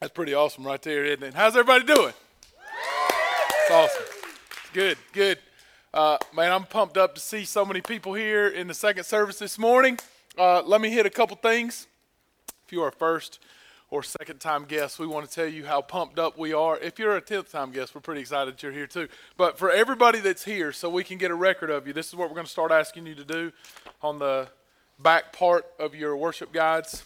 That's pretty awesome right there, isn't it? How's everybody doing? It's awesome. Good, good. Man, I'm pumped up to see so many people here in the second service this morning. Let me hit a couple things. If you are a first or second time guest, we want to tell you how pumped up we are. If you're a 10th time guest, we're pretty excited that you're here too. But for everybody that's here, so we can get a record of you, this is what we're going to start asking you to do on the back part of your worship guides.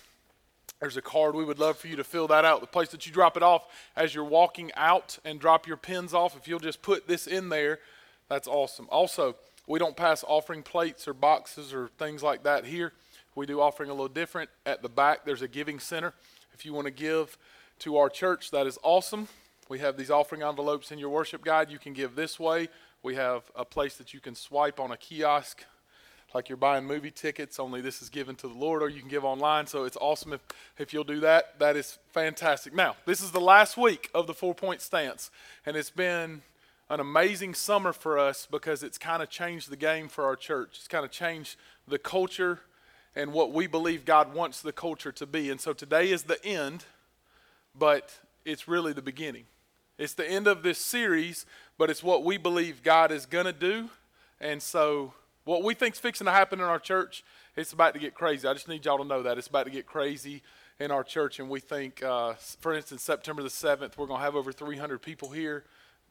There's a card. We would love for you to fill that out. The place that you drop it off as you're walking out and drop your pins off, if you'll just put this in there, that's awesome. Also, we don't pass offering plates or boxes or things like that here. We do offering a little different. At the back, there's a giving center. If you want to give to our church, that is awesome. We have these offering envelopes in your worship guide. You can give this way. We have a place that you can swipe on a kiosk, like you're buying movie tickets, only this is given to the Lord, or you can give online. So it's awesome if you'll do that. That is fantastic. Now, this is the last week of the 4 Point Stance, and it's been an amazing summer for us because it's kind of changed the game for our church. It's kind of changed the culture and what we believe God wants the culture to be. And so today is the end, but it's really the beginning. It's the end of this series, but it's what we believe God is going to do. And so what we think's fixing to happen in our church, it's about to get crazy. I just need y'all to know that. It's about to get crazy in our church. And we think, for instance, September the 7th, we're going to have over 300 people here,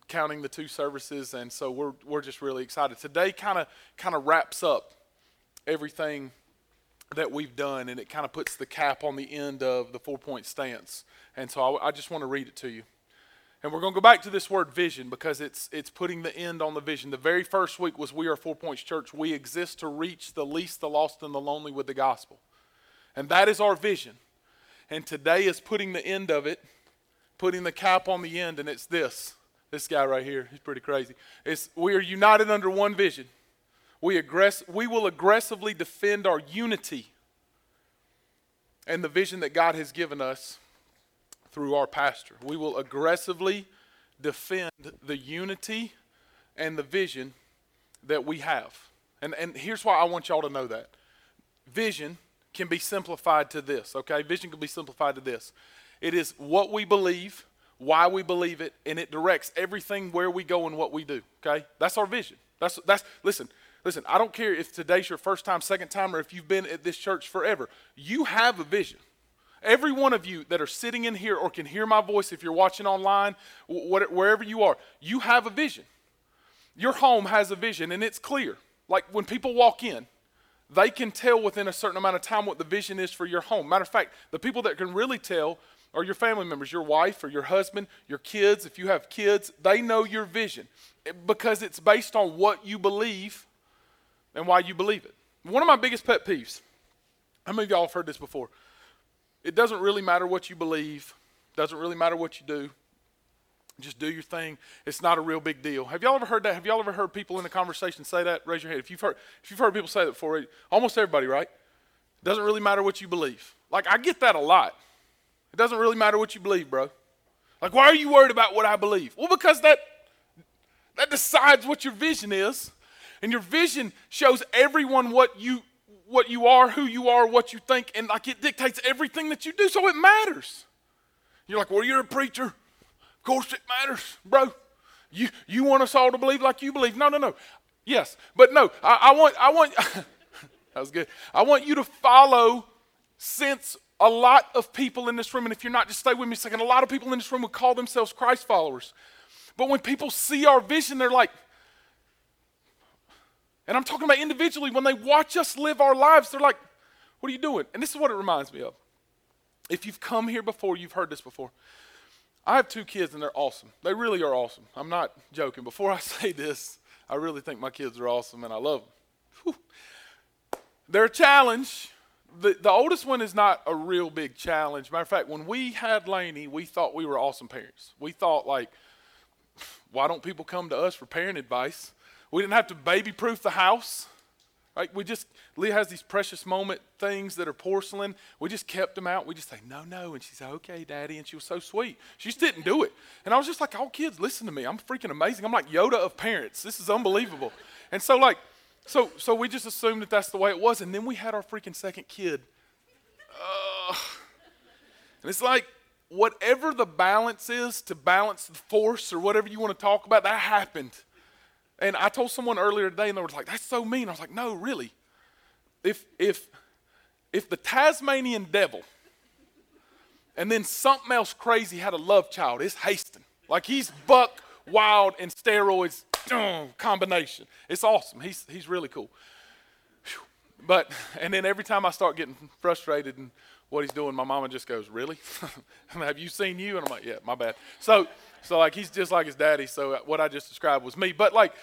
counting the two services. And so we're just really excited. Today kind of wraps up everything that we've done, and it kind of puts the cap on the end of the 4 Point Stance. And so I just want to read it to you. And we're going to go back to this word vision because it's putting the end on the vision. The very first week was we are 4 Points Church. We exist to reach the least, the lost, and the lonely with the gospel. And that is our vision. And today is putting the end of it, putting the cap on the end, and it's this. This guy right here, he's pretty crazy. We are united under one vision. We will aggressively defend our unity and the vision that God has given us through our pastor. We will aggressively defend the unity and the vision that we have. And here's why I want y'all to know that. Vision can be simplified to this, okay? Vision can be simplified to this. It is what we believe, why we believe it, and it directs everything where we go and what we do, okay? That's our vision. Listen, I don't care if today's your first time, second time, or if you've been at this church forever. You have a vision. Every one of you that are sitting in here or can hear my voice if you're watching online, wherever you are, you have a vision. Your home has a vision, and it's clear. Like when people walk in, they can tell within a certain amount of time what the vision is for your home. Matter of fact, the people that can really tell are your family members, your wife or your husband, your kids. If you have kids, they know your vision because it's based on what you believe and why you believe it. One of my biggest pet peeves, how many of y'all have heard this before? It doesn't really matter what you believe. Doesn't really matter what you do. Just do your thing. It's not a real big deal. Have y'all ever heard that? Have y'all ever heard people in a conversation say that? Raise your hand. If you've heard people say that before, almost everybody, right? It doesn't really matter what you believe. Like, I get that a lot. It doesn't really matter what you believe, bro. Like, why are you worried about what I believe? Well, because that decides what your vision is. And your vision shows everyone what you are, who you are, what you think, and like it dictates everything that you do, so it matters. You're like, well, you're a preacher. Of course it matters, bro. You want us all to believe like you believe. No. Yes, but no, I want that was good. I want you to follow since a lot of people in this room, and if you're not, just stay with me a second. A lot of people in this room would call themselves Christ followers. But when people see our vision, they're like, and I'm talking about individually, when they watch us live our lives, they're like, what are you doing? And this is what it reminds me of. If you've come here before, you've heard this before. I have two kids and they're awesome. They really are awesome. I'm not joking. Before I say this, I really think my kids are awesome and I love them. Whew. They're a challenge. The oldest one is not a real big challenge. Matter of fact, when we had Lainey, we thought we were awesome parents. We thought like, why don't people come to us for parent advice? We didn't have to baby-proof the house, right? Leah has these precious moment things that are porcelain. We just kept them out. We just say, no, and she said, okay, Daddy, and she was so sweet. She just didn't do it. And I was just like, all kids, listen to me. I'm freaking amazing. I'm like Yoda of parents. This is unbelievable. And so like, so we just assumed that that's the way it was, and then we had our freaking second kid. And it's like, whatever the balance is, to balance the force or whatever you want to talk about, that happened. And I told someone earlier today, and they were like, that's so mean. I was like, no, really. If the Tasmanian devil and then something else crazy had a love child, it's Haston. Like, he's buck, wild, and steroids combination. It's awesome. He's really cool. But, and then every time I start getting frustrated and what he's doing, my mama just goes, really? Have you seen you? And I'm like, yeah, my bad. So like, he's just like his daddy. So what I just described was me. But like,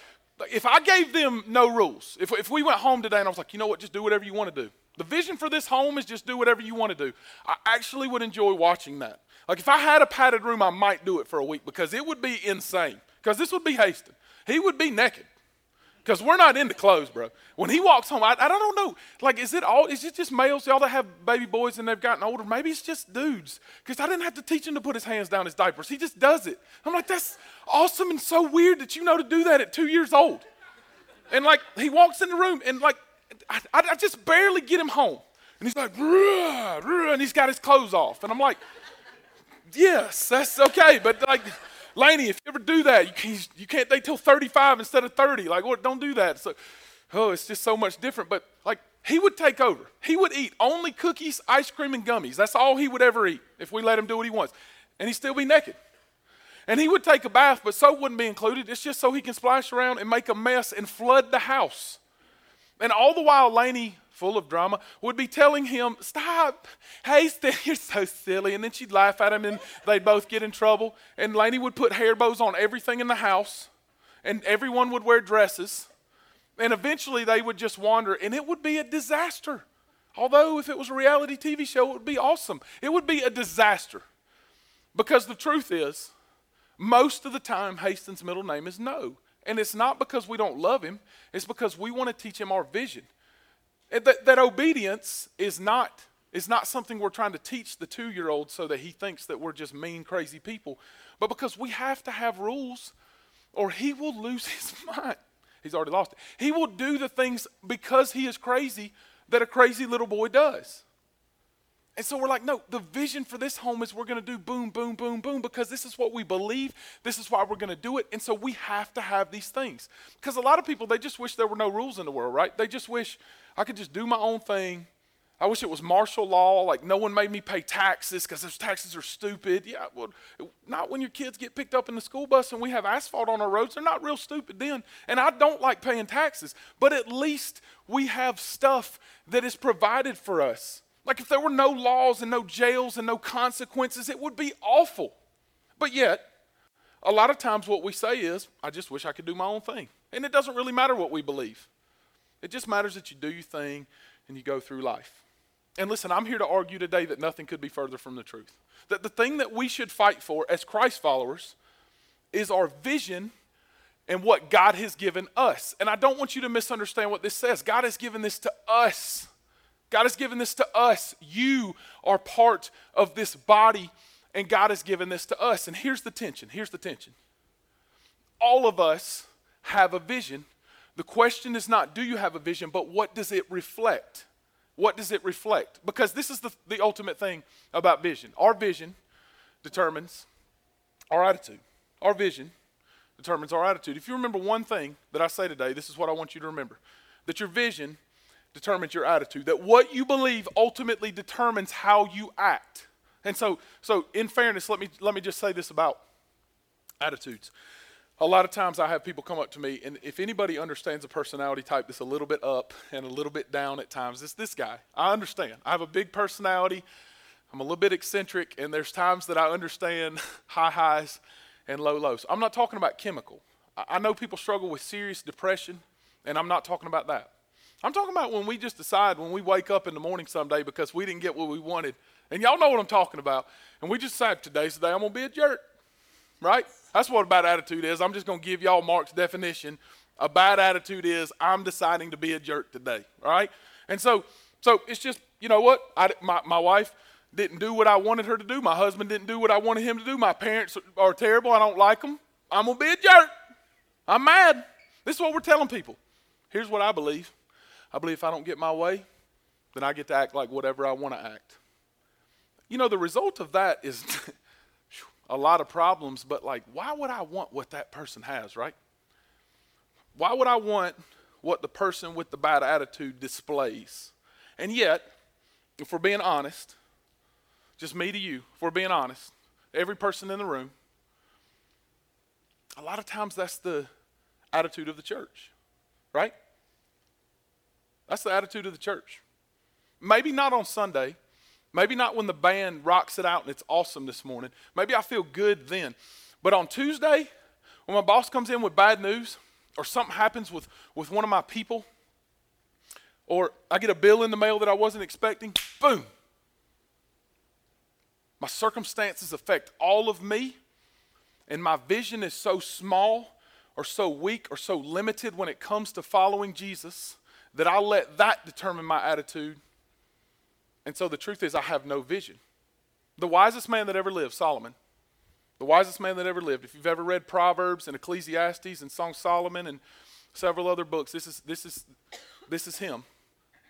if I gave them no rules, if we went home today and I was like, you know what, just do whatever you want to do. The vision for this home is just do whatever you want to do. I actually would enjoy watching that. Like, if I had a padded room, I might do it for a week because it would be insane. Because this would be Haston. He would be naked. Because we're not into clothes, bro. When he walks home, I don't know. Like, is it just males? Y'all that have baby boys and they've gotten older, maybe it's just dudes. Because I didn't have to teach him to put his hands down his diapers. He just does it. I'm like, that's awesome and so weird that you know to do that at 2 years old. And, like, he walks in the room and, like, I just barely get him home. And he's like, bruh, bruh, and he's got his clothes off. And I'm like, yes, that's okay. But, like, Laney, if you ever do that, you can't date till 35 instead of 30. Like, well, don't do that. So, oh, it's just so much different. But, like, he would take over. He would eat only cookies, ice cream, and gummies. That's all he would ever eat if we let him do what he wants. And he'd still be naked. And he would take a bath, but soap wouldn't be included. It's just so he can splash around and make a mess and flood the house. And all the while, Laney, full of drama, would be telling him, stop, hey, you're so silly. And then she'd laugh at him, and they'd both get in trouble. And Laney would put hair bows on everything in the house, and everyone would wear dresses. And eventually, they would just wander, and it would be a disaster. Although, if it was a reality TV show, it would be awesome. It would be a disaster. Because the truth is, most of the time, Haston's middle name is No. And it's not because we don't love him. It's because we want to teach him our vision. That obedience is not something we're trying to teach the 2-year-old so that he thinks that we're just mean, crazy people. But because we have to have rules or he will lose his mind. He's already lost it. He will do the things because he is crazy that a crazy little boy does. And so we're like, no, the vision for this home is we're going to do boom, boom, boom, boom, because this is what we believe. This is why we're going to do it. And so we have to have these things. Because a lot of people, they just wish there were no rules in the world, right? They just wish I could just do my own thing. I wish it was martial law, like no one made me pay taxes because those taxes are stupid. Yeah, well, not when your kids get picked up in the school bus and we have asphalt on our roads. They're not real stupid then. And I don't like paying taxes, but at least we have stuff that is provided for us. Like if there were no laws and no jails and no consequences, it would be awful. But yet, a lot of times what we say is, I just wish I could do my own thing. And it doesn't really matter what we believe. It just matters that you do your thing and you go through life. And listen, I'm here to argue today that nothing could be further from the truth. That the thing that we should fight for as Christ followers is our vision and what God has given us. And I don't want you to misunderstand what this says. God has given this to us. God has given this to us. You are part of this body, and God has given this to us. And here's the tension. Here's the tension. All of us have a vision. The question is not, do you have a vision, but what does it reflect? What does it reflect? Because this is the ultimate thing about vision. Our vision determines our attitude. Our vision determines our attitude. If you remember one thing that I say today, this is what I want you to remember, that your vision determines your attitude, that what you believe ultimately determines how you act. And so in fairness, let me just say this about attitudes. A lot of times I have people come up to me, and if anybody understands a personality type that's a little bit up and a little bit down at times, it's this guy. I understand. I have a big personality. I'm a little bit eccentric, and there's times that I understand high highs and low lows. I'm not talking about chemical. I know people struggle with serious depression, and I'm not talking about that. I'm talking about when we just decide when we wake up in the morning someday because we didn't get what we wanted. And y'all know what I'm talking about. And we just decide today's the day I'm going to be a jerk, right? That's what a bad attitude is. I'm just going to give y'all Mark's definition. A bad attitude is I'm deciding to be a jerk today, right? And so it's just, you know what? My wife didn't do what I wanted her to do. My husband didn't do what I wanted him to do. My parents are terrible. I don't like them. I'm going to be a jerk. I'm mad. This is what we're telling people. Here's what I believe. I believe if I don't get my way, then I get to act like whatever I want to act. You know, the result of that is a lot of problems, but like, why would I want what that person has, right? Why would I want what the person with the bad attitude displays? And yet, if we're being honest, just me to you, if we're being honest, every person in the room, a lot of times that's the attitude of the church, right? That's the attitude of the church. Maybe not on Sunday. Maybe not when the band rocks it out and it's awesome this morning. Maybe I feel good then. But on Tuesday, when my boss comes in with bad news, or something happens with one of my people, or I get a bill in the mail that I wasn't expecting, boom. My circumstances affect all of me, and my vision is so small or so weak or so limited when it comes to following Jesus that I let that determine my attitude. And so the truth is I have no vision. The wisest man that ever lived, Solomon, the wisest man that ever lived, if you've ever read Proverbs and Ecclesiastes and Song of Solomon and several other books, this is him.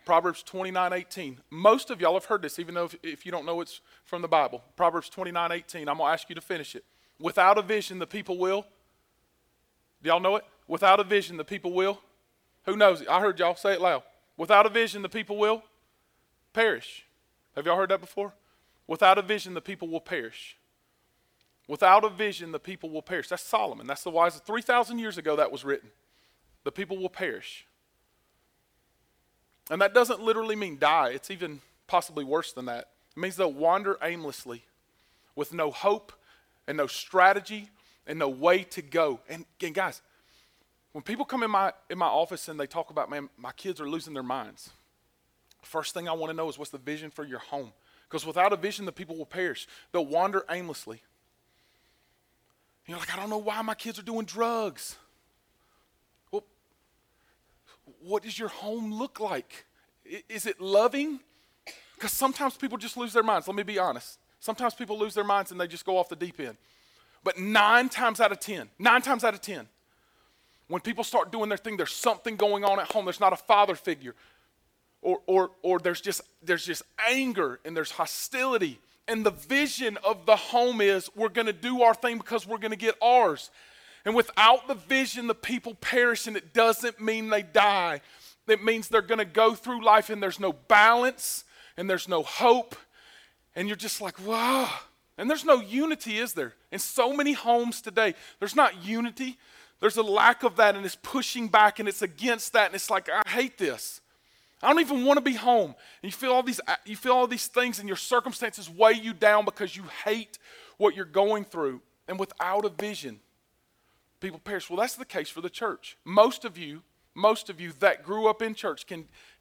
Proverbs 29:18. Most of y'all have heard this, even though if you don't know it's from the Bible. Proverbs 29:18. I'm going to ask you to finish it. Without a vision, the people will. Do y'all know it? Without a vision, the people will. Who knows it? I heard y'all say it loud. Without a vision, the people will perish. Have y'all heard that before? Without a vision, the people will perish. Without a vision, the people will perish. That's Solomon. That's the wisest. 3,000 years ago that was written. The people will perish. And that doesn't literally mean die. It's even possibly worse than that. It means they'll wander aimlessly with no hope and no strategy and no way to go. And guys, when people come in my office and they talk about, man, my kids are losing their minds, first thing I want to know is what's the vision for your home? Because without a vision, the people will perish. They'll wander aimlessly. You're like, I don't know why my kids are doing drugs. What does your home look like? Is it loving? Because sometimes people just lose their minds. Let me be honest. Sometimes people lose their minds and they just go off the deep end. But 9 times out of 10, when people start doing their thing, there's something going on at home. There's not a father figure. Or there's just anger and there's hostility. And the vision of the home is we're going to do our thing because we're going to get ours. And without the vision, the people perish, and it doesn't mean they die. It means they're going to go through life, and there's no balance, and there's no hope, and you're just like, wow. And there's no unity, is there? In so many homes today, there's not unity. There's a lack of that, and it's pushing back, and it's against that, and it's like, I hate this. I don't even want to be home. And you feel all these things, and your circumstances weigh you down because you hate what you're going through. And without a vision, people perish. Well, that's the case for the church. Most of you that grew up in church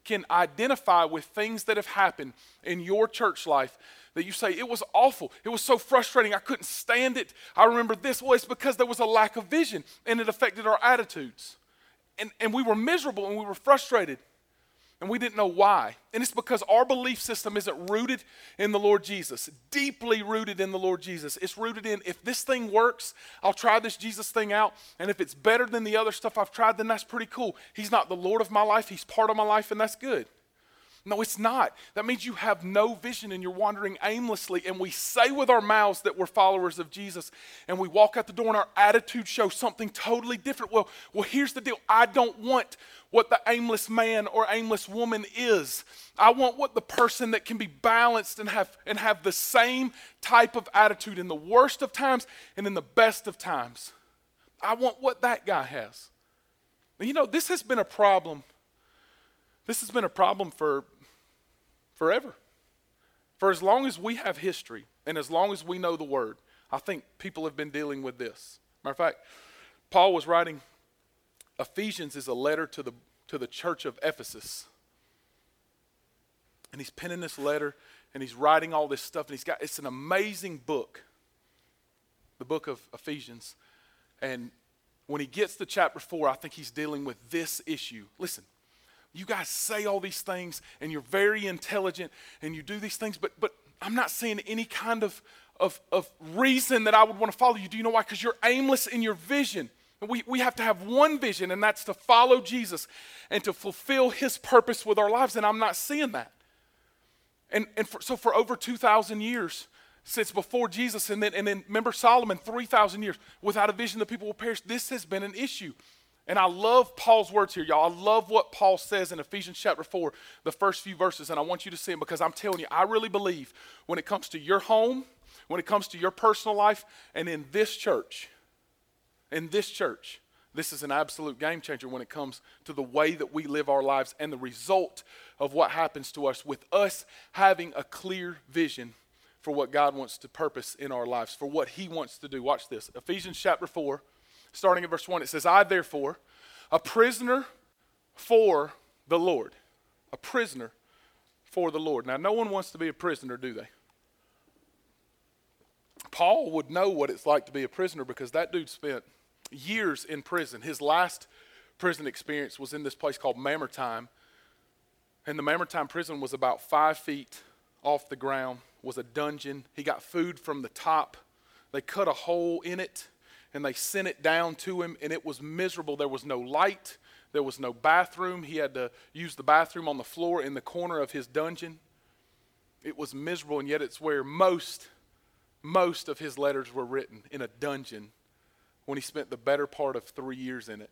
can identify with things that have happened in your church life that you say, it was awful. It was so frustrating. I couldn't stand it. I remember this. Well, it's because there was a lack of vision, and it affected our attitudes. And we were miserable, and we were frustrated, and we didn't know why. And it's because our belief system isn't rooted in the Lord Jesus, deeply rooted in the Lord Jesus. It's rooted in, if this thing works, I'll try this Jesus thing out. And if it's better than the other stuff I've tried, then that's pretty cool. He's not the Lord of my life. He's part of my life, and that's good. No, it's not. That means you have no vision and you're wandering aimlessly. And we say with our mouths that we're followers of Jesus, and we walk out the door and our attitude shows something totally different. Well, here's the deal. I don't want what the aimless man or aimless woman is. I want what the person that can be balanced and have the same type of attitude in the worst of times and in the best of times. I want what that guy has. And you know, this has been a problem. This has been a problem for forever. For as long as we have history and as long as we know the word, I think people have been dealing with this. Matter of fact, Paul was writing, Ephesians is a letter to the church of Ephesus. And he's penning this letter and he's writing all this stuff, and it's an amazing book, the book of Ephesians. And when he gets to chapter 4, I think he's dealing with this issue. Listen. You guys say all these things, and you're very intelligent, and you do these things, but I'm not seeing any kind of reason that I would want to follow you. Do you know why? Because you're aimless in your vision. And we have to have one vision, and that's to follow Jesus and to fulfill his purpose with our lives, and I'm not seeing that. So for over 2,000 years, since before Jesus, and then remember Solomon, 3,000 years, without a vision the people will perish. This has been an issue. And I love Paul's words here, y'all. I love what Paul says in Ephesians chapter 4, the first few verses, and I want you to see them because I'm telling you, I really believe when it comes to your home, when it comes to your personal life, and in this church, this is an absolute game changer when it comes to the way that we live our lives and the result of what happens to us with us having a clear vision for what God wants to purpose in our lives, for what he wants to do. Watch this. Ephesians chapter 4, starting at verse 1, it says, I therefore, a prisoner for the Lord. A prisoner for the Lord. Now, no one wants to be a prisoner, do they? Paul would know what it's like to be a prisoner because that dude spent years in prison. His last prison experience was in this place called Mamertime. And the Mamertime prison was about 5 feet off the ground, was a dungeon. He got food from the top. They cut a hole in it and they sent it down to him, and it was miserable. There was no light. There was no bathroom. He had to use the bathroom on the floor in the corner of his dungeon. It was miserable, and yet it's where most of his letters were written, in a dungeon, when he spent the better part of 3 years in it.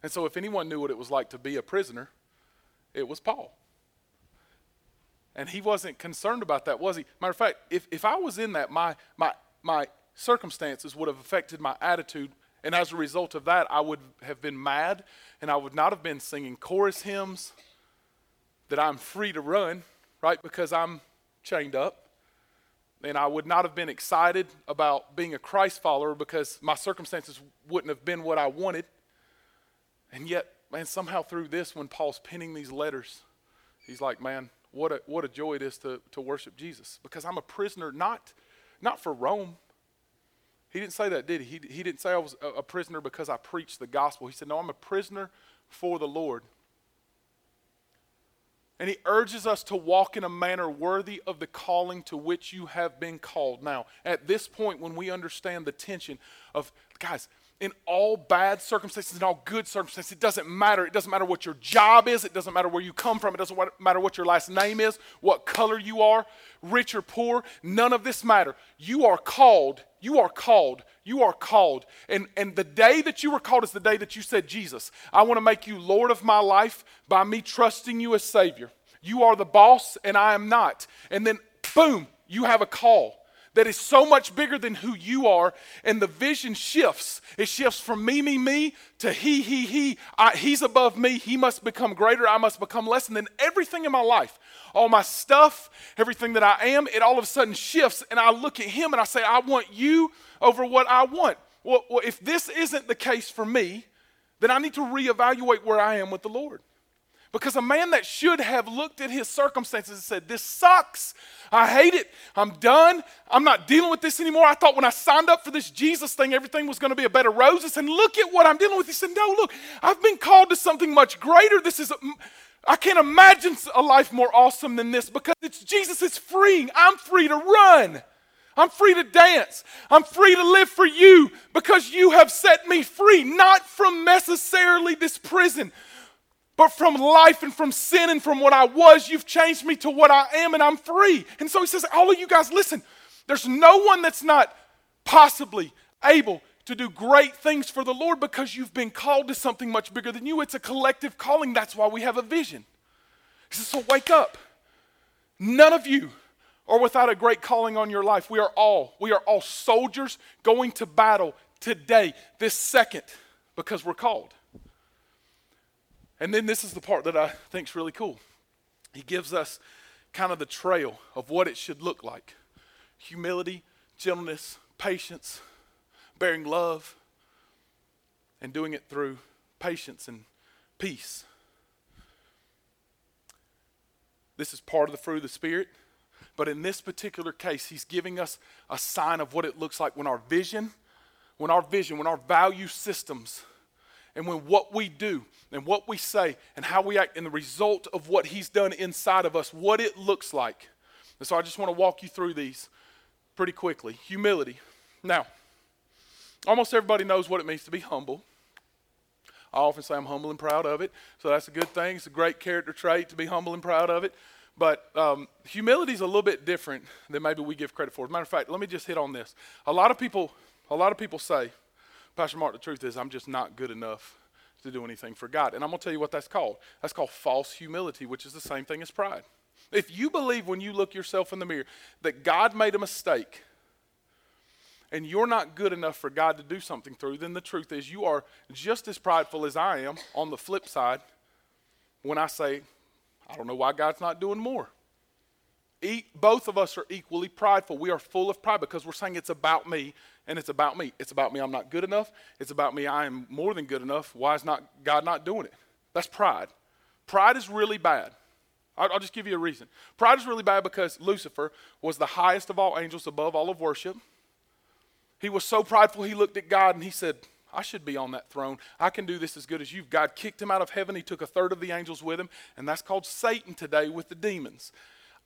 And so if anyone knew what it was like to be a prisoner, it was Paul. And he wasn't concerned about that, was he? Matter of fact, if I was in that, my circumstances would have affected my attitude, and as a result of that, I would have been mad, and I would not have been singing chorus hymns that I'm free to run, right, because I'm chained up. And I would not have been excited about being a Christ follower because my circumstances wouldn't have been what I wanted. And yet, man, somehow through this, when Paul's penning these letters, he's like, man, what a joy it is to worship Jesus, because I'm a prisoner, not for Rome. He didn't say that, did he? He didn't say I was a prisoner because I preached the gospel. He said, no, I'm a prisoner for the Lord. And he urges us to walk in a manner worthy of the calling to which you have been called. Now, at this point, when we understand the tension of, guys, in all bad circumstances, in all good circumstances, it doesn't matter. It doesn't matter what your job is. It doesn't matter where you come from. It doesn't matter what your last name is, what color you are, rich or poor. None of this matter. You are called. You are called. You are called. And the day that you were called is the day that you said, Jesus, I want to make you Lord of my life by me trusting you as Savior. You are the boss and I am not. And then, boom, you have a call that is so much bigger than who you are, and the vision shifts. It shifts from me, to he. He's above me. He must become greater. I must become less. And then everything in my life, all my stuff, everything that I am, it all of a sudden shifts, and I look at him and I say, I want you over what I want. Well, if this isn't the case for me, then I need to reevaluate where I am with the Lord. Because a man that should have looked at his circumstances and said, this sucks, I hate it, I'm done, I'm not dealing with this anymore. I thought when I signed up for this Jesus thing, everything was going to be a bed of roses, and look at what I'm dealing with. He said, no, look, I've been called to something much greater. I can't imagine a life more awesome than this, because it's Jesus, it's freeing. I'm free to run. I'm free to dance. I'm free to live for you because you have set me free, not from necessarily this prison, but from life and from sin and from what I was. You've changed me to what I am, and I'm free. And so he says, all of you guys, listen, there's no one that's not possibly able to do great things for the Lord because you've been called to something much bigger than you. It's a collective calling. That's why we have a vision. He says, so wake up. None of you are without a great calling on your life. We are all soldiers going to battle today, this second, because we're called. And then this is the part that I think is really cool. He gives us kind of the trail of what it should look like. Humility, gentleness, patience, bearing love, and doing it through patience and peace. This is part of the fruit of the Spirit. But in this particular case, he's giving us a sign of what it looks like when our value systems, and when what we do and what we say and how we act and the result of what he's done inside of us, what it looks like. And so I just want to walk you through these pretty quickly. Humility. Now, almost everybody knows what it means to be humble. I often say I'm humble and proud of it. So that's a good thing. It's a great character trait to be humble and proud of it. But humility is a little bit different than maybe we give credit for. As a matter of fact, let me just hit on this. A lot of people say, Pastor Mark, the truth is I'm just not good enough to do anything for God. And I'm going to tell you what that's called. That's called false humility, which is the same thing as pride. If you believe when you look yourself in the mirror that God made a mistake and you're not good enough for God to do something through, then the truth is you are just as prideful as I am on the flip side when I say, I don't know why God's not doing more. Both of us are equally prideful. We are full of pride because we're saying it's about me and it's about me. It's about me I'm not good enough. It's about me I am more than good enough. Why is not God not doing it? That's pride. Pride is really bad. I'll just give you a reason. Pride is really bad because Lucifer was the highest of all angels above all of worship. He was so prideful he looked at God and he said, I should be on that throne. I can do this as good as you. God kicked him out of heaven. He took a third of the angels with him, and that's called Satan today with the demons.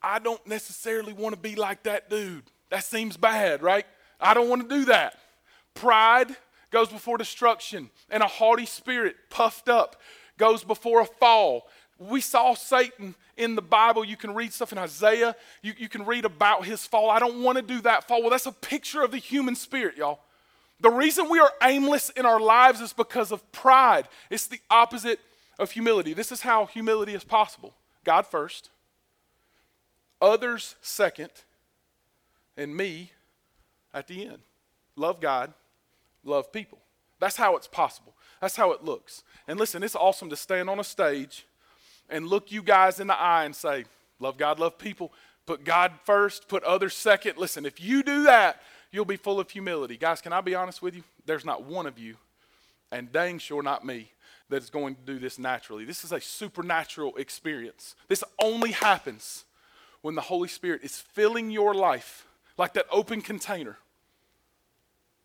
I don't necessarily want to be like that dude. That seems bad, right? I don't want to do that. Pride goes before destruction, and a haughty spirit puffed up goes before a fall. We saw Satan in the Bible. You can read stuff in Isaiah. You can read about his fall. I don't want to do that fall. Well, that's a picture of the human spirit, y'all. The reason we are aimless in our lives is because of pride. It's the opposite of humility. This is how humility is possible. God first, others second, and me at the end. Love God, love people. That's how it's possible. That's how it looks. And listen, it's awesome to stand on a stage and look you guys in the eye and say, love God, love people, put God first, put others second. Listen, if you do that, you'll be full of humility. Guys, can I be honest with you? There's not one of you, and dang sure not me, that is going to do this naturally. This is a supernatural experience. This only happens when the Holy Spirit is filling your life like that open container.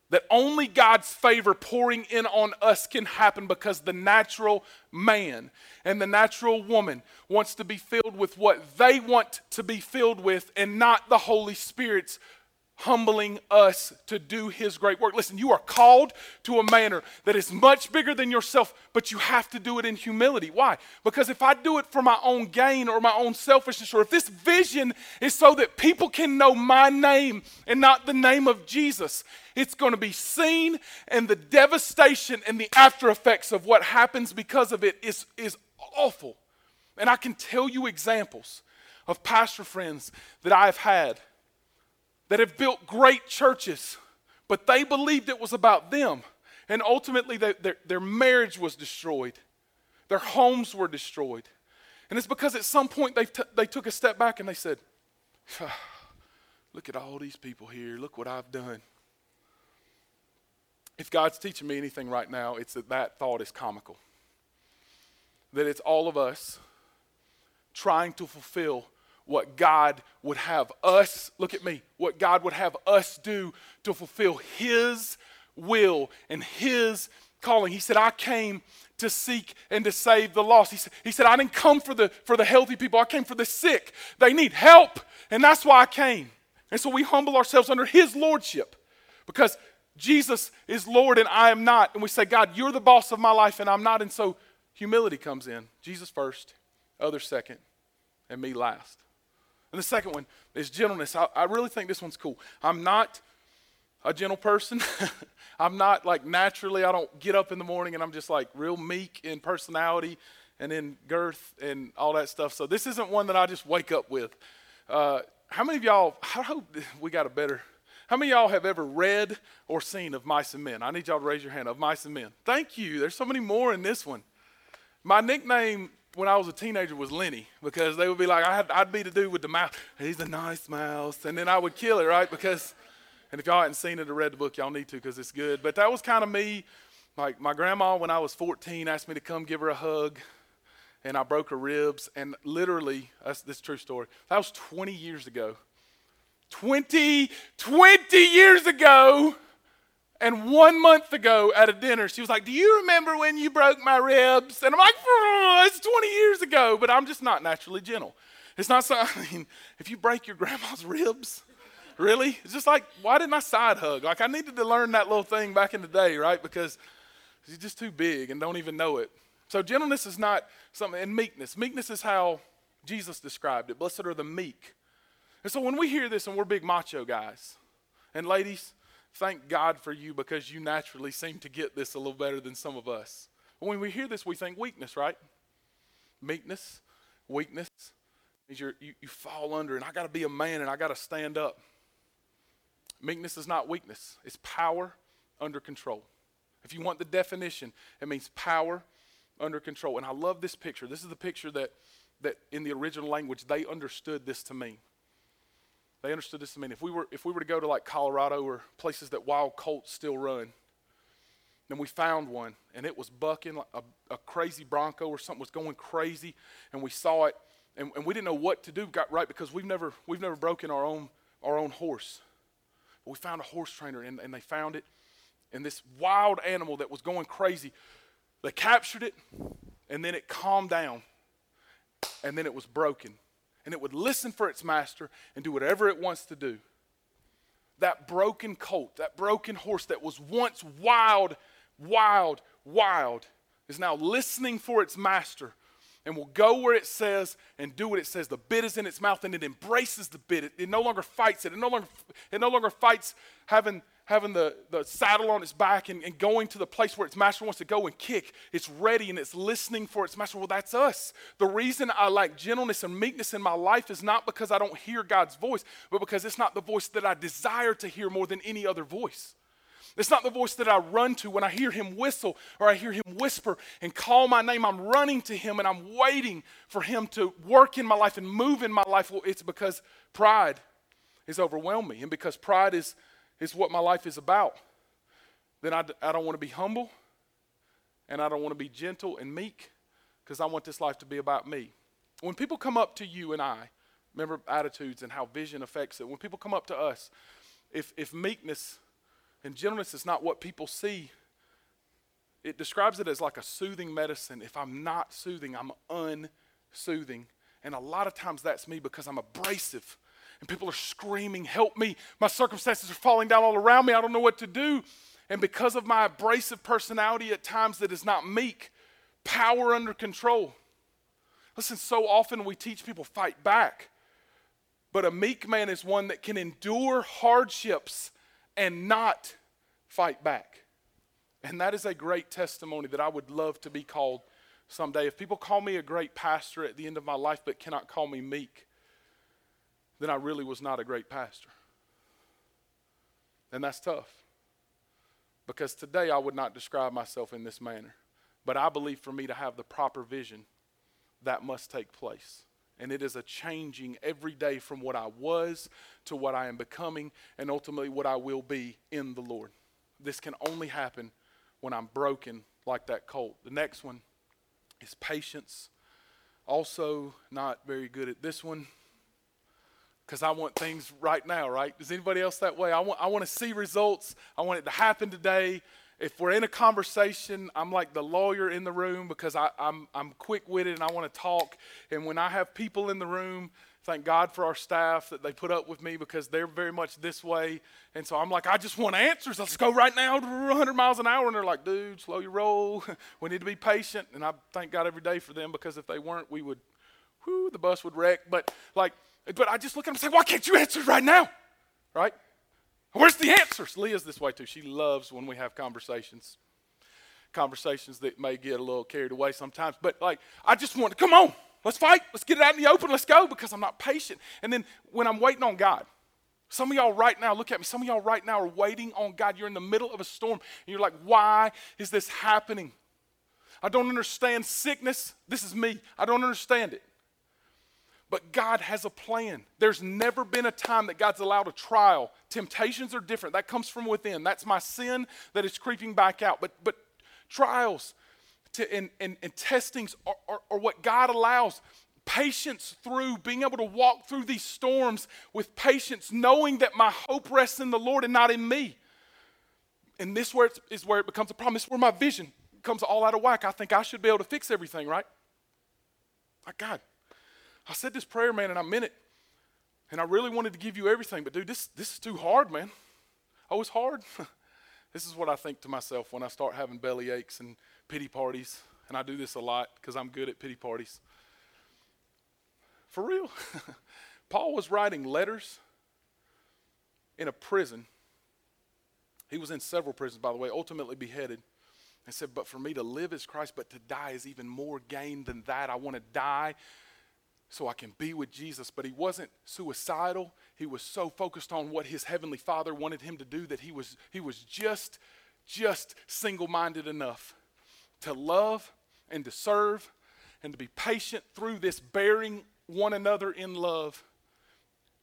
That only God's favor pouring in on us can happen because the natural man and the natural woman wants to be filled with what they want to be filled with and not the Holy Spirit's humbling us to do his great work. Listen, you are called to a manner that is much bigger than yourself, but you have to do it in humility. Why? Because if I do it for my own gain or my own selfishness, or if this vision is so that people can know my name and not the name of Jesus, it's going to be seen, and the devastation and the after effects of what happens because of it is awful. And I can tell you examples of pastor friends that I've had that have built great churches, but they believed it was about them. And ultimately, their marriage was destroyed. Their homes were destroyed. And it's because at some point, they took a step back and they said, look at all these people here. Look what I've done. If God's teaching me anything right now, it's that thought is comical. That it's all of us trying to fulfill what God would have us, look at me, what God would have us do to fulfill his will and his calling. He said, I came to seek and to save the lost. He said, I didn't come for the healthy people. I came for the sick. They need help, and that's why I came. And so we humble ourselves under his lordship because Jesus is Lord and I am not. And we say, God, you're the boss of my life and I'm not. And so humility comes in. Jesus first, others second, and me last. And the second one is gentleness. I really think this one's cool. I'm not a gentle person. I'm not like naturally, I don't get up in the morning and I'm just like real meek in personality and in girth and all that stuff. So this isn't one that I just wake up with. How many of y'all, I hope we got a better, how many of y'all have ever read or seen Of Mice and Men? I need y'all to raise your hand, Of Mice and Men. Thank you. There's so many more in this one. My nickname when I was a teenager was Lenny, because they would be like, I'd be the dude with the mouse. He's a nice mouse. And then I would kill it, right? Because, and if y'all hadn't seen it or read the book, y'all need to because it's good. But that was kind of me. Like my grandma, when I was 14, asked me to come give her a hug. And I broke her ribs. And literally, this is a true story. That was 20 years ago. 20 years ago. And 1 month ago at a dinner, she was like, do you remember when you broke my ribs? And I'm like, it's 20 years ago, but I'm just not naturally gentle. It's not something, I mean, if you break your grandma's ribs, really? It's just like, why didn't I side hug? Like I needed to learn that little thing back in the day, right? Because she's just too big and don't even know it. So gentleness is not something, and meekness. Meekness is how Jesus described it. Blessed are the meek. And so when we hear this and we're big macho guys, and ladies, thank God for you because you naturally seem to get this a little better than some of us. But when we hear this, we think weakness, right? Meekness, weakness means you fall under, and I got to be a man, and I got to stand up. Meekness is not weakness. It's power under control. If you want the definition, it means power under control. And I love this picture. This is the picture that in the original language, they understood this to mean. They understood this to mean. If we were to go to like Colorado or places that wild colts still run, then we found one, and it was bucking like a crazy bronco or something was going crazy, and we saw it, and we didn't know what to do, because we've never broken our own horse. But we found a horse trainer, and they found it, and this wild animal that was going crazy, they captured it, and then it calmed down, and then it was broken. And it would listen for its master and do whatever it wants to do. That broken colt, that broken horse that was once wild, wild, wild, is now listening for its master and will go where it says and do what it says. The bit is in its mouth, and it embraces the bit. It no longer fights it. It no longer fights having the saddle on its back and going to the place where its master wants to go and kick. It's ready, and it's listening for its master. Well, that's us. The reason I lack gentleness and meekness in my life is not because I don't hear God's voice, but because it's not the voice that I desire to hear more than any other voice. It's not the voice that I run to when I hear him whistle or I hear him whisper and call my name. I'm running to him, and I'm waiting for him to work in my life and move in my life. Well, it's because pride is overwhelming, and because pride is what my life is about, then I don't want to be humble, and I don't want to be gentle and meek, because I want this life to be about me. When people come up to you and I, remember attitudes and how vision affects it. When people come up to us, if meekness and gentleness is not what people see, it describes it as like a soothing medicine. If I'm not soothing, I'm unsoothing. And a lot of times that's me, because I'm abrasive. And people are screaming, help me. My circumstances are falling down all around me. I don't know what to do. And because of my abrasive personality at times that is not meek, power under control. Listen, so often we teach people fight back. But a meek man is one that can endure hardships and not fight back. And that is a great testimony that I would love to be called someday. If people call me a great pastor at the end of my life but cannot call me meek, then I really was not a great pastor. And that's tough, because today I would not describe myself in this manner. But I believe for me to have the proper vision, that must take place. And it is a changing every day from what I was to what I am becoming, and ultimately what I will be in the Lord. This can only happen when I'm broken like that colt. The next one is patience. Also not very good at this one, because I want things right now, right? Is anybody else that way? I want to see results. I want it to happen today. If we're in a conversation, I'm like the lawyer in the room, because I'm quick-witted and I want to talk. And when I have people in the room, thank God for our staff that they put up with me, because they're very much this way. And so I'm like, I just want answers. Let's go right now to 100 miles an hour. And they're like, dude, slow your roll. We need to be patient. And I thank God every day for them, because if they weren't, we would, the bus would wreck. But I just look at him and say, why can't you answer right now? Right? Where's the answers? Leah's this way too. She loves when we have conversations that may get a little carried away sometimes. But I just want to, come on, let's fight. Let's get it out in the open. Let's go, because I'm not patient. And then when I'm waiting on God, some of y'all right now, look at me. Some of y'all right now are waiting on God. You're in the middle of a storm, and you're like, why is this happening? I don't understand sickness. This is me. I don't understand it. But God has a plan. There's never been a time that God's allowed a trial. Temptations are different. That comes from within. That's my sin that is creeping back out. But trials and testings are what God allows. Patience through, being able to walk through these storms with patience, knowing that my hope rests in the Lord and not in me. And this is where it becomes a problem. This is where my vision comes all out of whack. I think I should be able to fix everything, right? My God. I said this prayer, man, and I meant it. And I really wanted to give you everything. But, dude, this is too hard, man. Oh, it's hard. This is what I think to myself when I start having belly aches and pity parties. And I do this a lot because I'm good at pity parties. For real? Paul was writing letters in a prison. He was in several prisons, by the way, ultimately beheaded. And said, but for me to live is Christ, but to die is even more gain than that. I want to die so I can be with Jesus. But he wasn't suicidal. He was so focused on what his heavenly Father wanted him to do that he was just single-minded enough to love and to serve and to be patient through this bearing one another in love,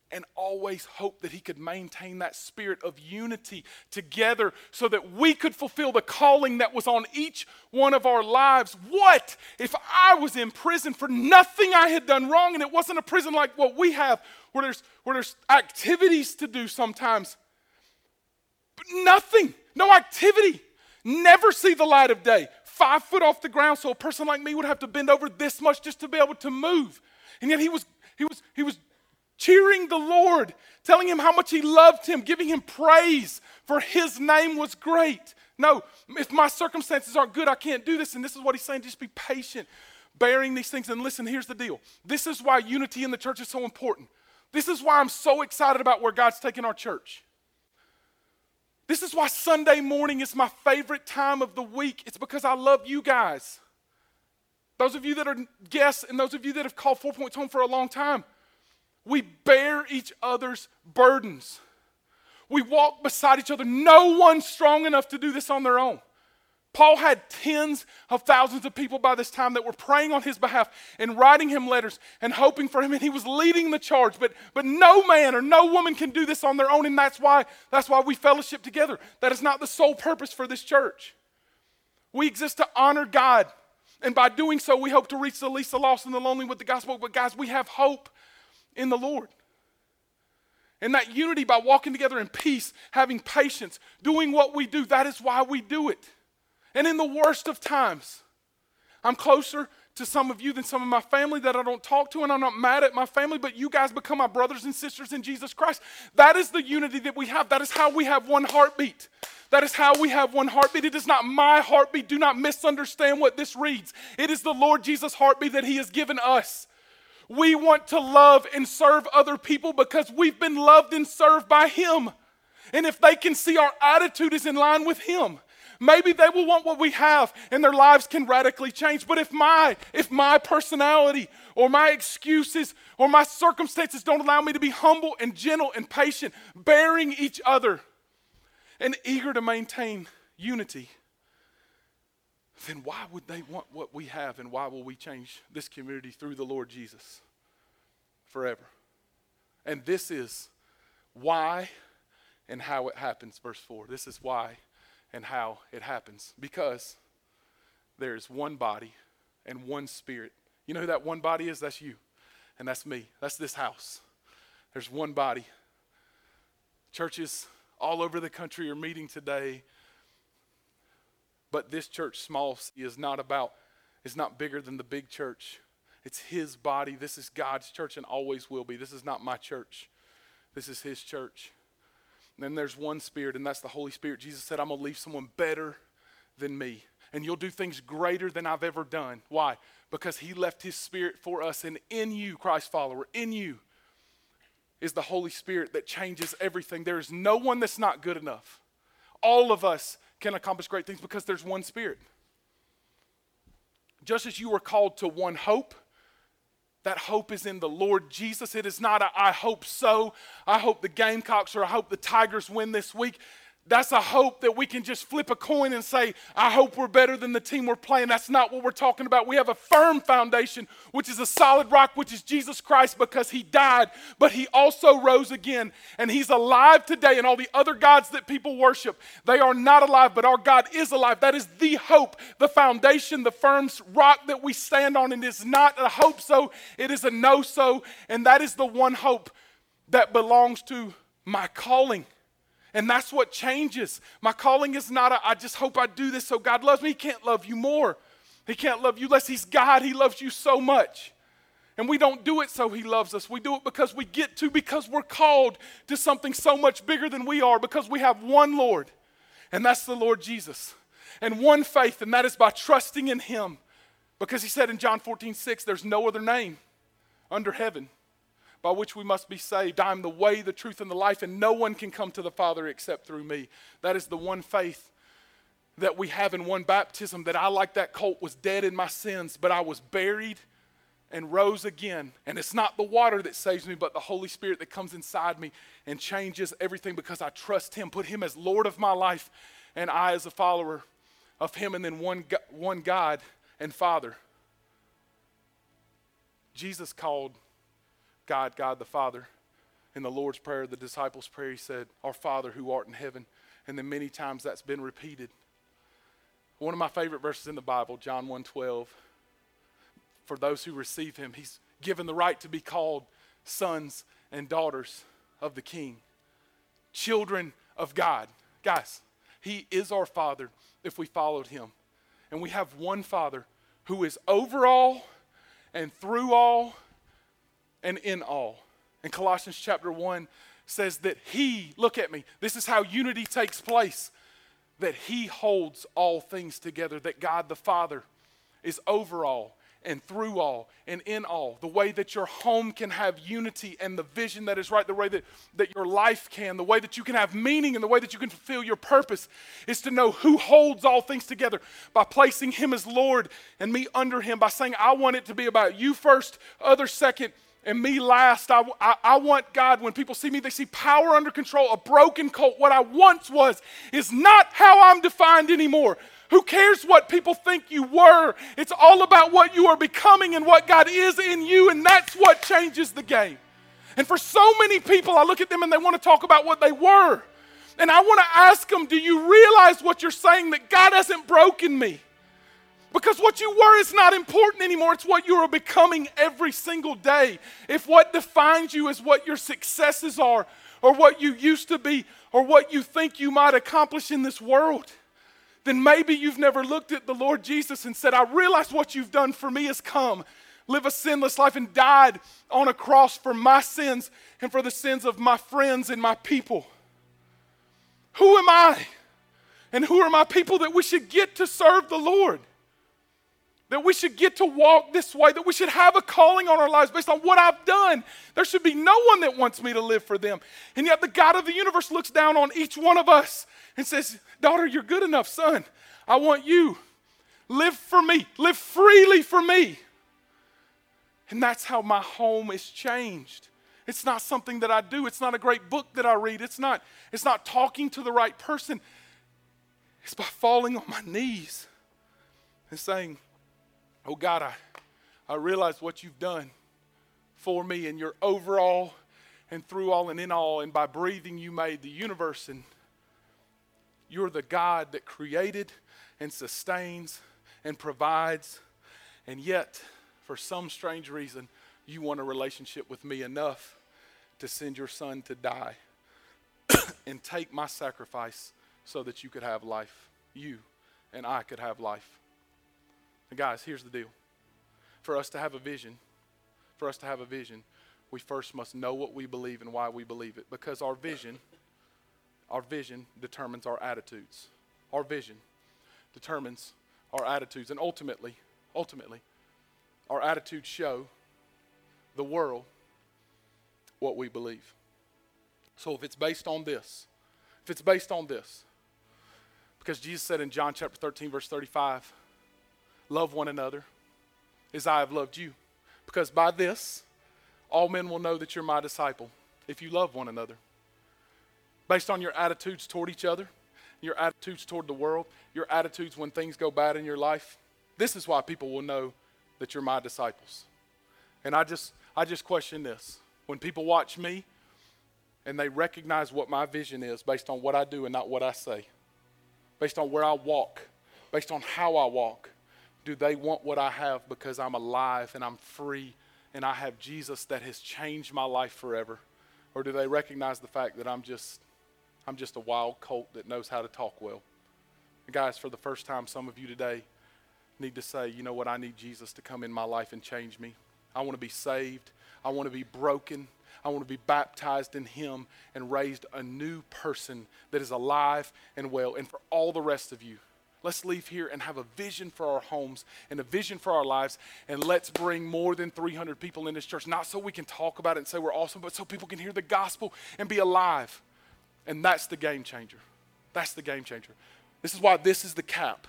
and always hope that he could maintain that spirit of unity together so that we could fulfill the calling that was on each one of our lives. What if I was in prison for nothing I had done wrong, and it wasn't a prison like what we have where there's activities to do sometimes, but nothing, no activity, never see the light of day, 5 foot off the ground, so a person like me would have to bend over this much just to be able to move. And yet he was cheering the Lord, telling him how much he loved him, giving him praise for his name was great. No, if my circumstances are good, I can't do this. And this is what he's saying, just be patient, bearing these things. And listen, here's the deal. This is why unity in the church is so important. This is why I'm so excited about where God's taking our church. This is why Sunday morning is my favorite time of the week. It's because I love you guys. Those of you that are guests and those of you that have called 4 Points home for a long time, we bear each other's burdens. We walk beside each other. No one's strong enough to do this on their own. Paul had tens of thousands of people by this time that were praying on his behalf and writing him letters and hoping for him, and he was leading the charge. But no man or no woman can do this on their own, and that's why we fellowship together. That is not the sole purpose for this church. We exist to honor God, and by doing so, we hope to reach the least, the lost, and the lonely with the gospel. But guys, we have hope in the Lord. And that unity by walking together in peace, having patience, doing what we do, that is why we do it. And in the worst of times, I'm closer to some of you than some of my family that I don't talk to, and I'm not mad at my family, but you guys become my brothers and sisters in Jesus Christ. That is the unity that we have. That is how we have one heartbeat. That is how we have one heartbeat. It is not my heartbeat. Do not misunderstand what this reads. It is the Lord Jesus' heartbeat that he has given us. We want to love and serve other people because we've been loved and served by him. And if they can see our attitude is in line with him, maybe they will want what we have and their lives can radically change. But if my personality or my excuses or my circumstances don't allow me to be humble and gentle and patient, bearing each other and eager to maintain unity, then why would they want what we have, and why will we change this community through the Lord Jesus forever? And this is why and how it happens, verse 4. This is why and how it happens. Because there is one body and one spirit. You know who that one body is? That's you, and that's me. That's this house. There's one body. Churches all over the country are meeting today. But this church, small c, is not bigger than the big church. It's his body. This is God's church and always will be. This is not my church. This is his church. And then there's one spirit, and that's the Holy Spirit. Jesus said, I'm going to leave someone better than me. And you'll do things greater than I've ever done. Why? Because he left his spirit for us. And in you, Christ follower, in you is the Holy Spirit that changes everything. There is no one that's not good enough. All of us can accomplish great things because there's one spirit. Just as you were called to one hope, that hope is in the Lord Jesus. It is not I hope so, I hope the Gamecocks or I hope the Tigers win this week. That's a hope that we can just flip a coin and say, I hope we're better than the team we're playing. That's not what we're talking about. We have a firm foundation, which is a solid rock, which is Jesus Christ, because he died, but he also rose again. And he's alive today, and all the other gods that people worship, they are not alive, but our God is alive. That is the hope, the foundation, the firm rock that we stand on. And it's not a hope so, it is a no so. And that is the one hope that belongs to my calling. And that's what changes. My calling is not I just hope I do this so God loves me. He can't love you more. He can't love you less. He's God. He loves you so much. And we don't do it so he loves us. We do it because we get to, because we're called to something so much bigger than we are, because we have one Lord, and that's the Lord Jesus, and one faith, and that is by trusting in him. Because he said in John 14:6, there's no other name under heaven by which we must be saved. I am the way, the truth, and the life, and no one can come to the Father except through me. That is the one faith that we have in one baptism, that I, like that colt, was dead in my sins, but I was buried and rose again. And it's not the water that saves me, but the Holy Spirit that comes inside me and changes everything because I trust him, put him as Lord of my life, and I as a follower of him, and then one God and Father. Jesus called God the Father. In the Lord's Prayer, the disciples' prayer, he said, "Our Father who art in heaven." And then many times that's been repeated. One of my favorite verses in the Bible, John 1:12. For those who receive him, he's given the right to be called sons and daughters of the King. Children of God. Guys, he is our Father if we followed him. And we have one Father who is over all and through all and in all. And Colossians chapter 1 says that he, look at me, this is how unity takes place, that he holds all things together, that God the Father is over all and through all and in all. The way that your home can have unity and the vision that is right, the way that your life can, the way that you can have meaning and the way that you can fulfill your purpose is to know who holds all things together by placing him as Lord and me under him, by saying, I want it to be about you first, others second, and me last. I want God, when people see me, they see power under control, a broken colt. What I once was is not how I'm defined anymore. Who cares what people think you were? It's all about what you are becoming and what God is in you, and that's what changes the game. And for so many people, I look at them and they want to talk about what they were. And I want to ask them, do you realize what you're saying, that God hasn't broken me? Because what you were is not important anymore. It's what you are becoming every single day. If what defines you is what your successes are, or what you used to be, or what you think you might accomplish in this world, then maybe you've never looked at the Lord Jesus and said, I realize what you've done for me has come, live a sinless life, and died on a cross for my sins and for the sins of my friends and my people. Who am I? And who are my people that we should get to serve the Lord? That we should get to walk this way, that we should have a calling on our lives based on what I've done. There should be no one that wants me to live for them. And yet the God of the universe looks down on each one of us and says, daughter, you're good enough. Son, I want you. Live for me. Live freely for me. And that's how my home is changed. It's not something that I do. It's not a great book that I read. It's not talking to the right person. It's by falling on my knees and saying, oh God, I realize what you've done for me, and you're over all and through all and in all, and by breathing you made the universe, and you're the God that created and sustains and provides, and yet for some strange reason you want a relationship with me enough to send your son to die and take my sacrifice so that you could have life, you and I could have life. And guys, here's the deal. For us to have a vision, we first must know what we believe and why we believe it, because our vision determines our attitudes. Our vision determines our attitudes, and ultimately, our attitudes show the world what we believe. So if it's based on this, because Jesus said in John chapter 13, verse 35, love one another as I have loved you, because by this all men will know that you're my disciple, if you love one another. Based on your attitudes toward each other, your attitudes toward the world, your attitudes when things go bad in your life, this is why people will know that you're my disciples. And I just question this. When people watch me and they recognize what my vision is based on what I do and not what I say, based on where I walk, based on how I walk, do they want what I have because I'm alive and I'm free and I have Jesus that has changed my life forever? Or do they recognize the fact that I'm just a wild colt that knows how to talk well? And guys, for the first time, some of you today need to say, you know what, I need Jesus to come in my life and change me. I want to be saved. I want to be broken. I want to be baptized in him and raised a new person that is alive and well. And for all the rest of you, Let's leave here and have a vision for our homes and a vision for our lives, and let's bring more than 300 people in this church, not so we can talk about it and say we're awesome, but so people can hear the gospel and be alive. And that's the game changer. That's the game changer. This is why this is the cap,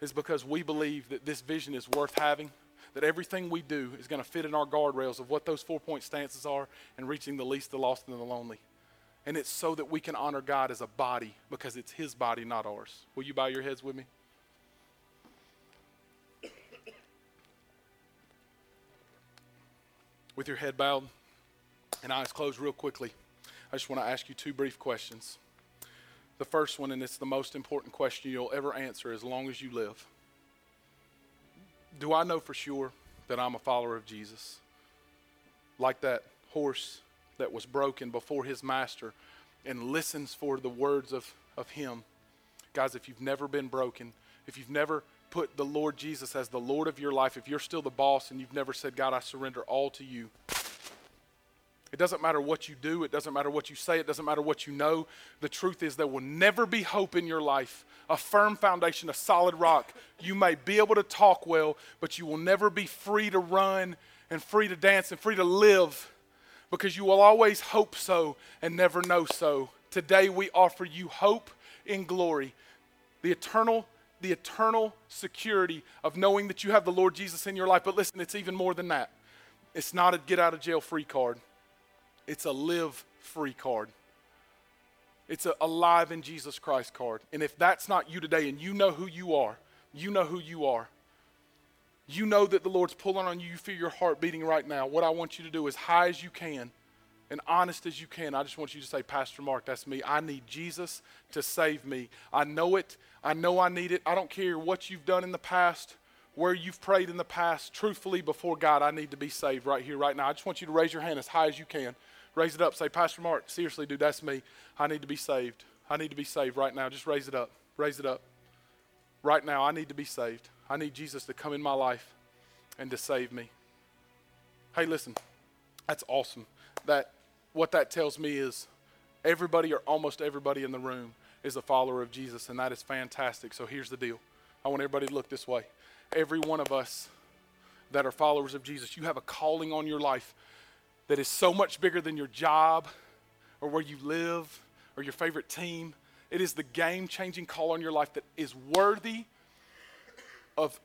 is because we believe that this vision is worth having, that everything we do is going to fit in our guardrails of what those 4-point stances are and reaching the least, the lost, and the lonely. And it's so that we can honor God as a body, because it's his body, not ours. Will you bow your heads with me? With your head bowed and eyes closed, real quickly, I just want to ask you two brief questions. The first one, and it's the most important question you'll ever answer as long as you live. Do I know for sure that I'm a follower of Jesus? Like that horse that was broken before his master and listens for the words of him. Guys, if you've never been broken, if you've never put the Lord Jesus as the Lord of your life, if you're still the boss and you've never said, God, I surrender all to you, it doesn't matter what you do. It doesn't matter what you say. It doesn't matter what you know. The truth is there will never be hope in your life, a firm foundation, a solid rock. You may be able to talk well, but you will never be free to run and free to dance and free to live, because you will always hope so and never know so. Today we offer you hope in glory, the eternal security of knowing that you have the Lord Jesus in your life. But listen, it's even more than that. It's not a get-out-of-jail-free card. It's a live-free card. It's a alive in Jesus Christ card. And if that's not you today, and you know who you are, you know who you are, you know that the Lord's pulling on you, you feel your heart beating right now, what I want you to do, as high as you can and honest as you can, I just want you to say, Pastor Mark, that's me. I need Jesus to save me. I know it. I know I need it. I don't care what you've done in the past, where you've prayed in the past. Truthfully, before God, I need to be saved right here, right now. I just want you to raise your hand as high as you can. Raise it up. Say, Pastor Mark, seriously, dude, that's me. I need to be saved. I need to be saved right now. Just raise it up. Raise it up. Right now, I need to be saved. I need Jesus to come in my life and to save me. Hey, listen, that's awesome. What that tells me is everybody, or almost everybody in the room, is a follower of Jesus, and that is fantastic. So here's the deal. I want everybody to look this way. Every one of us that are followers of Jesus, you have a calling on your life that is so much bigger than your job or where you live or your favorite team. It is the game-changing call on your life that is worthy of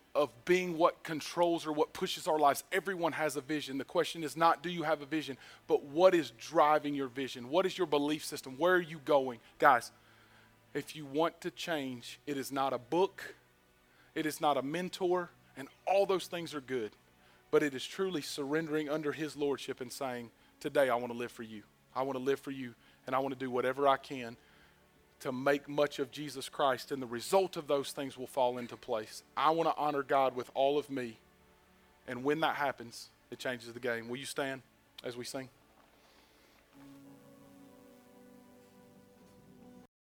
being what controls or what pushes our lives. Everyone has a vision. The question is not, do you have a vision, but what is driving your vision? What is your belief system? Where are you going? Guys, if you want to change, it is not a book. It is not a mentor, and all those things are good, but it is truly surrendering under his lordship and saying, today I want to live for you. I want to live for you, and I want to do whatever I can to make much of Jesus Christ, and the result of those things will fall into place. I want to honor God with all of me, and when that happens, it changes the game. Will you stand as we sing?